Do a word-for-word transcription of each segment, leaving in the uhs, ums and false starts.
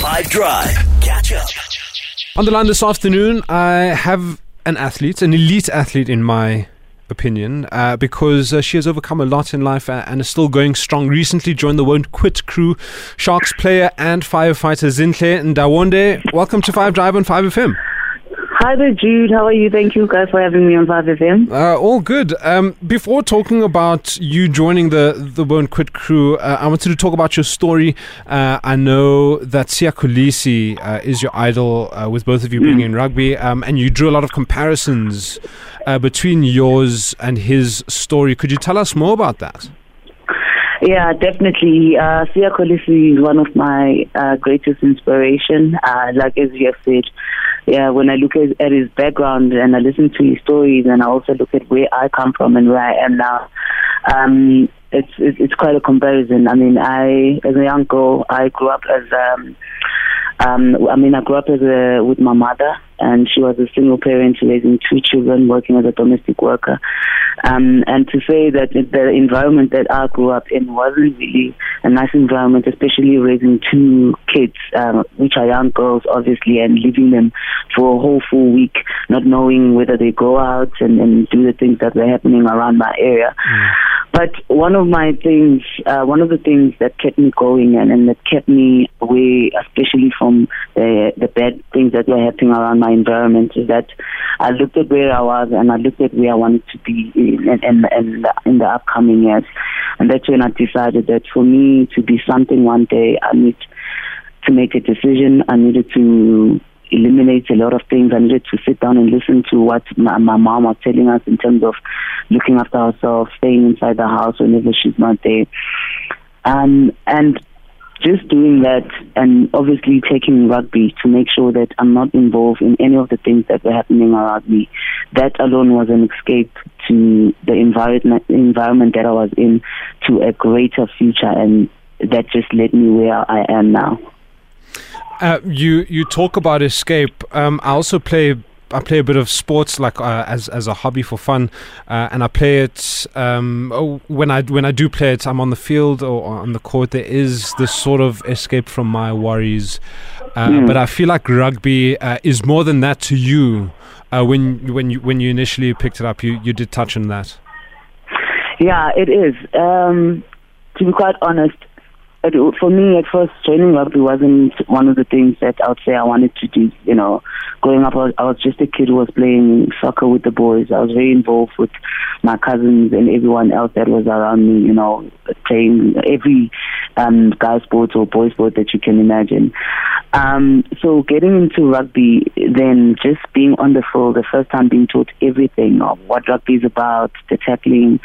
Five Drive. Catch up. On the line this afternoon, I have an athlete, an elite athlete in my opinion, uh, because uh, she has overcome a lot in life uh, and is still going strong. Recently joined the Won't Quit Crew, Sharks player and firefighter Zinhle Ndawonde. Welcome to Five Drive on five F M. Hi there, Jude. How are you? Thank you guys for having me on five F M. Uh, all good. Um, before talking about you joining the, the Won't Quit Crew, uh, I wanted to talk about your story. Uh, I know that Siya Kolisi uh, is your idol uh, with both of you mm. being in rugby, um, and you drew a lot of comparisons uh, between yours and his story. Could you tell us more about that? Yeah, definitely. Uh, Siya Kolisi is one of my uh, greatest inspiration. Uh, like as you have said, yeah, when I look at, at his background and I listen to his stories, and I also look at where I come from and where I am now, um, it's, it's it's quite a comparison. I mean, I as a young girl, I grew up as um, um, I mean, I grew up as a, with my mother, and she was a single parent raising two children, working as a domestic worker. Um, and to say that the environment that I grew up in wasn't really a nice environment, especially raising two kids, um, which are young girls, obviously, and leaving them for a whole full week, not knowing whether they go out and, and do the things that were happening around my area. Mm. But one of my things, uh, one of the things that kept me going and, and that kept me away, especially from the, the bad things that were happening around my environment, is that I looked at where I was and I looked at where I wanted to be in, in, in, in, the, in the upcoming years. And that's when I decided that for me to be something one day, I need to make a decision. I needed to eliminate a lot of things. I needed to sit down and listen to what my, my mom was telling us in terms of looking after ourselves, staying inside the house whenever she's not there. Um, and just doing that, and obviously taking rugby to make sure that I'm not involved in any of the things that were happening around me. That alone was an escape to the environment environment that I was in, to a greater future, and that just led me where I am now. Uh, you you talk about escape. Um, I also play I play a bit of sports, like uh, as as a hobby for fun, uh, and I play it. Um, oh, when I when I do play it, I'm on the field or on the court. There is this sort of escape from my worries, uh, mm. but I feel like rugby uh, is more than that to you. Uh, when when you when you initially picked it up, you you did touch on that. Yeah, it is. Um, to be quite honest. It, for me, at first, joining rugby wasn't one of the things that I would say I wanted to do. You know, growing up, I was, I was just a kid who was playing soccer with the boys. I was very involved with my cousins and everyone else that was around me, you know, playing every um, guy sport or boy sport that you can imagine. Um, so getting into rugby, then just being on the field, the first time being taught everything of what rugby is about, the tackling,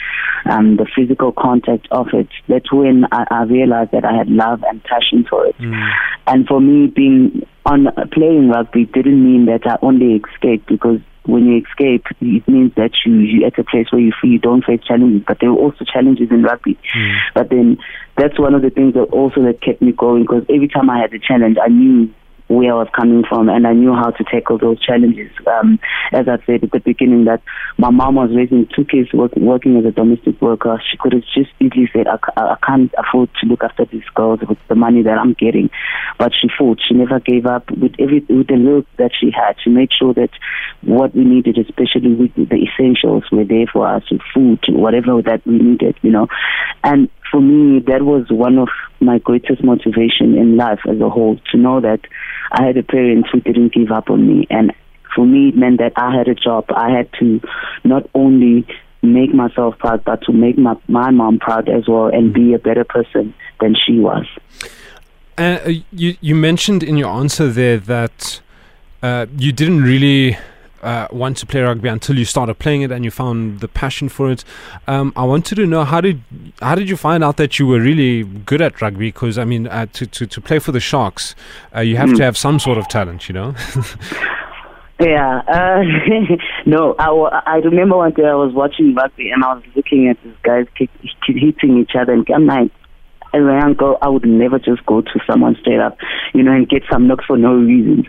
um, the physical contact of it, that's when I, I realized that I had love and passion for it. Mm. And for me, being on playing rugby didn't mean that I only escaped, because when you escape, it means that you, you're at a place where you feel you don't face challenges, but there were also challenges in rugby. Mm. But then that's one of the things that also that kept me going, because every time I had a challenge, I knew where I was coming from, and I knew how to tackle those challenges. Um, as I said at the beginning, that my mom was raising two kids, work, working as a domestic worker. She could have just easily said, I, I can't afford to look after these girls with the money that I'm getting. But she fought. She never gave up with every with the look that she had. She made sure that what we needed, especially with the essentials, were there for us, food, whatever that we needed, you know. And for me, that was one of my greatest motivation in life as a whole, to know that I had a parent who didn't give up on me. And for me, it meant that I had a job. I had to not only make myself proud, but to make my, my mom proud as well, and be a better person than she was. Uh, you, you mentioned in your answer there that uh, you didn't really uh, want to play rugby until you started playing it and you found the passion for it. Um, I wanted to know, how did how did you find out that you were really good at rugby? Because, I mean, uh, to, to, to play for the Sharks, uh, you have mm. to have some sort of talent, you know? Yeah. Uh, no, I, w- I remember one day I was watching rugby and I was looking at these guys kick, kick, hitting each other, and I'm like, as a young girl, I would never just go to someone straight up, you know, and get some knocks for no reason.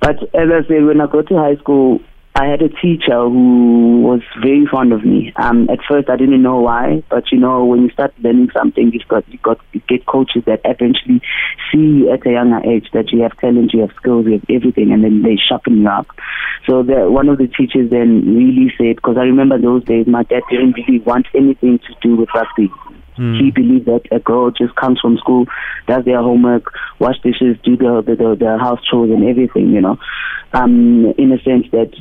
But as I said, when I got to high school, I had a teacher who was very fond of me. Um, at first, I didn't know why, but you know, when you start learning something, you've got, you've got you get coaches that eventually see you at a younger age that you have talent, you have skills, you have everything, and then they sharpen you up. So the, one of the teachers then really said, because I remember those days, my dad didn't really want anything to do with rugby. Mm. He believed that a girl just comes from school, does their homework, wash dishes, do the the, the, the house chores and everything, you know, um, in a sense that.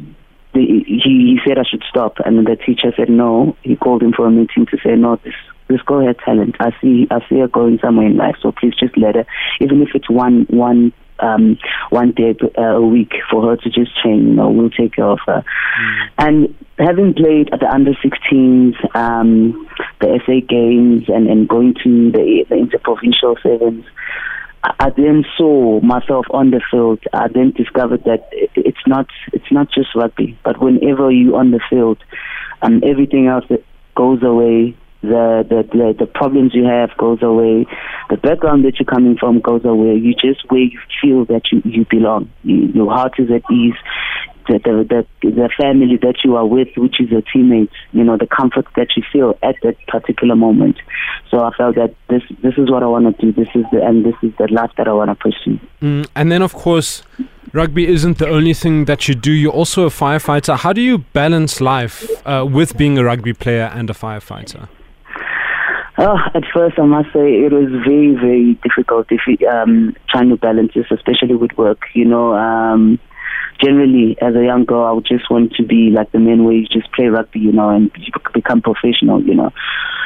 The, he, he said I should stop, and the teacher said no. He called him for a meeting to say, no, this this girl has talent. I see I see her going somewhere in life, so please just let her, even if it's one one um one day uh, a week for her to just train, you know, we'll take care of her. Mm. And having played at the under sixteens, um, the S A Games, and, and going to the, the Inter-Provincial Sevens, I then saw myself on the field. I then discovered that it's not it's not just rugby, but whenever you're on the field, um, everything else that goes away, the, the the the problems you have goes away, the background that you're coming from goes away. You just where you feel that you, you belong. You, your heart is at ease. The, the the the family that you are with, which is your teammates, you know, the comfort that you feel at that particular moment. So I felt that this this is what I want to do. This is the and this is the life that I want to pursue. Mm, and then, of course, rugby isn't the only thing that you do. You're also a firefighter. How do you balance life uh, with being a rugby player and a firefighter? Oh, at first, I must say, it was very, very difficult if you, um, trying to balance this, especially with work. You know, um, generally, as a young girl, I would just want to be like the men where you just play rugby, you know, and become professional, you know,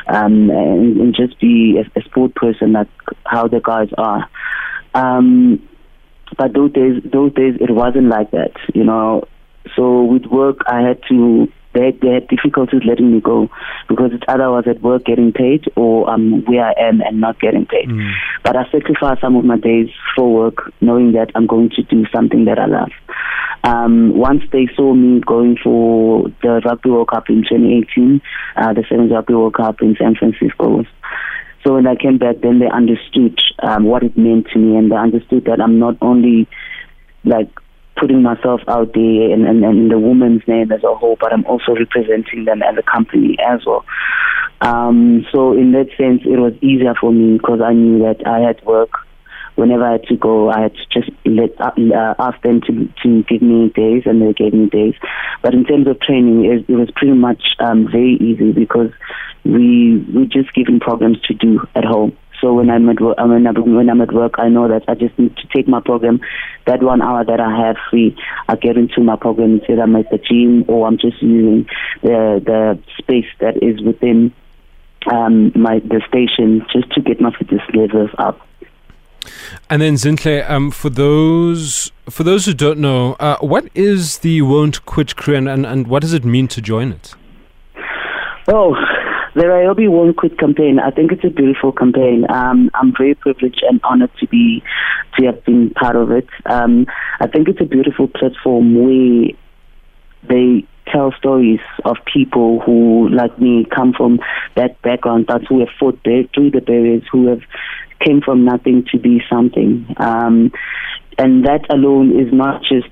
um, and, and just be a, a sport person like how the guys are. Um, but those days, those days, it wasn't like that, you know. So with work, I had to... They, they had difficulties letting me go because it's either I was at work getting paid or um, where I am and not getting paid. Mm. But I sacrificed some of my days for work, knowing that I'm going to do something that I love. Um, once they saw me going for the Rugby World Cup in twenty eighteen, uh, the Sevens Rugby World Cup in San Francisco. So when I came back, then they understood um, what it meant to me, and they understood that I'm not only like putting myself out there and, and, and in the woman's name as a whole, but I'm also representing them as a company as well. Um, so in that sense, it was easier for me because I knew that I had work. Whenever I had to go, I had to just let, uh, ask them to, to give me days, and they gave me days. But in terms of training, it, it was pretty much um, very easy because we we're just given programs to do at home. So when I'm at work, when I'm at work, I know that I just need to take my program. That one hour that I have free, I get into my program. Either I'm at the gym or I'm just using the the space that is within um, my the station just to get my fitness levels up. And then Zinhle, um, for those for those who don't know, uh, what is the Won't Quit Crew, and, and, and what does it mean to join it? Oh. The Ryobi Won't Quit campaign, I think it's a beautiful campaign. Um, I'm very privileged and honored to be to have been part of it. Um, I think it's a beautiful platform where they tell stories of people who, like me, come from that background, that's who have fought there, through the barriers, who have came from nothing to be something. Um, and that alone is not just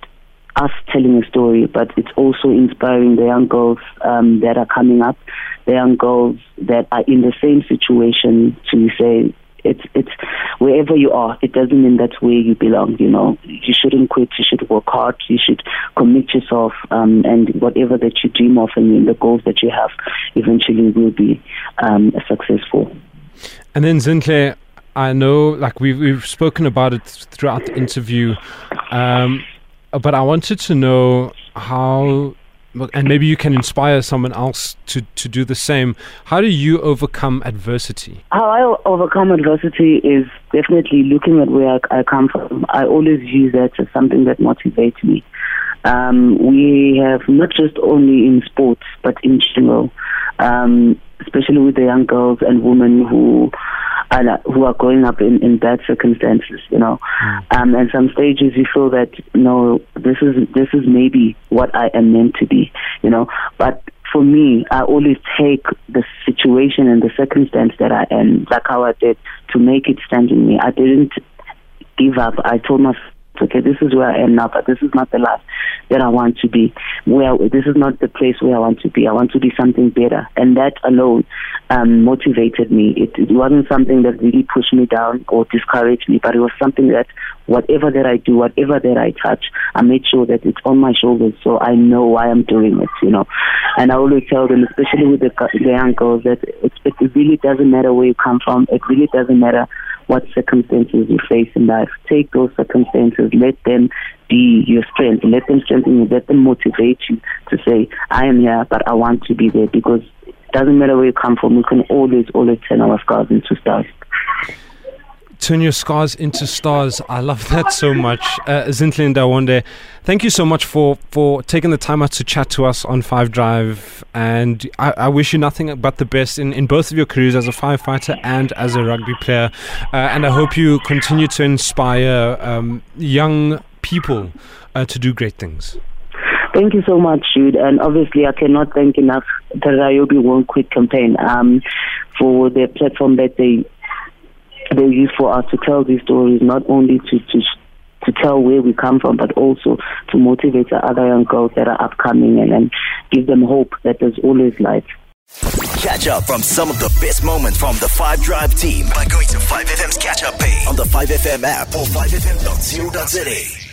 us telling a story, but it's also inspiring the young girls um, that are coming up, the young girls that are in the same situation to say, it's it's wherever you are, it doesn't mean that's where you belong, you know. You shouldn't quit, you should work hard, you should commit yourself, um, and whatever that you dream of and the goals that you have eventually will be um, successful. And then Zinhle, I know, like we've, we've spoken about it throughout the interview, um, but I wanted to know how, and maybe you can inspire someone else to, to do the same. How do you overcome adversity? How I overcome adversity is definitely looking at where I, I come from. I always use that as something that motivates me. Um, we have not just only in sports, but in general, um, especially with the young girls and women who are, who are growing up in, in bad circumstances, you know. Mm. Um, and some stages you feel that, you know, this is, this is maybe what I am meant to be, you know. But for me, I always take the situation and the circumstance that I am, like how I did, to make it stand in me. I didn't give up. I told myself, okay, this is where I am now, but this is not the life that I want to be. Where this is not the place where I want to be. I want to be something better. And that alone um, motivated me. It, it wasn't something that really pushed me down or discouraged me, but it was something that whatever that I do, whatever that I touch, I made sure that it's on my shoulders, so I know why I'm doing it, you know. And I always tell them, especially with the, the young girls, that it, it really doesn't matter where you come from. It really doesn't matter what circumstances you face in life. Take those circumstances, let them be your strength, let them strengthen you, let them motivate you to say, I am here, but I want to be there, because it doesn't matter where you come from, we can always, always turn our scars into stars. Turn your scars into stars. I love that so much. Uh, Zinhle Ndawonde, thank you so much for, for taking the time out to chat to us on Five Drive. And I, I wish you nothing but the best in, in both of your careers as a firefighter and as a rugby player. Uh, and I hope you continue to inspire um, young people uh, to do great things. Thank you so much, Jude. And obviously, I cannot thank enough the Ryobi Won't Quit campaign um, for the platform that they they use for us to tell these stories, not only to, to to tell where we come from, but also to motivate the other young girls that are upcoming and, and give them hope that there's always life. Catch up from some of the best moments from the Five Drive team by going to five F M's catch-up page on the five F M app or five F M dot co dot za.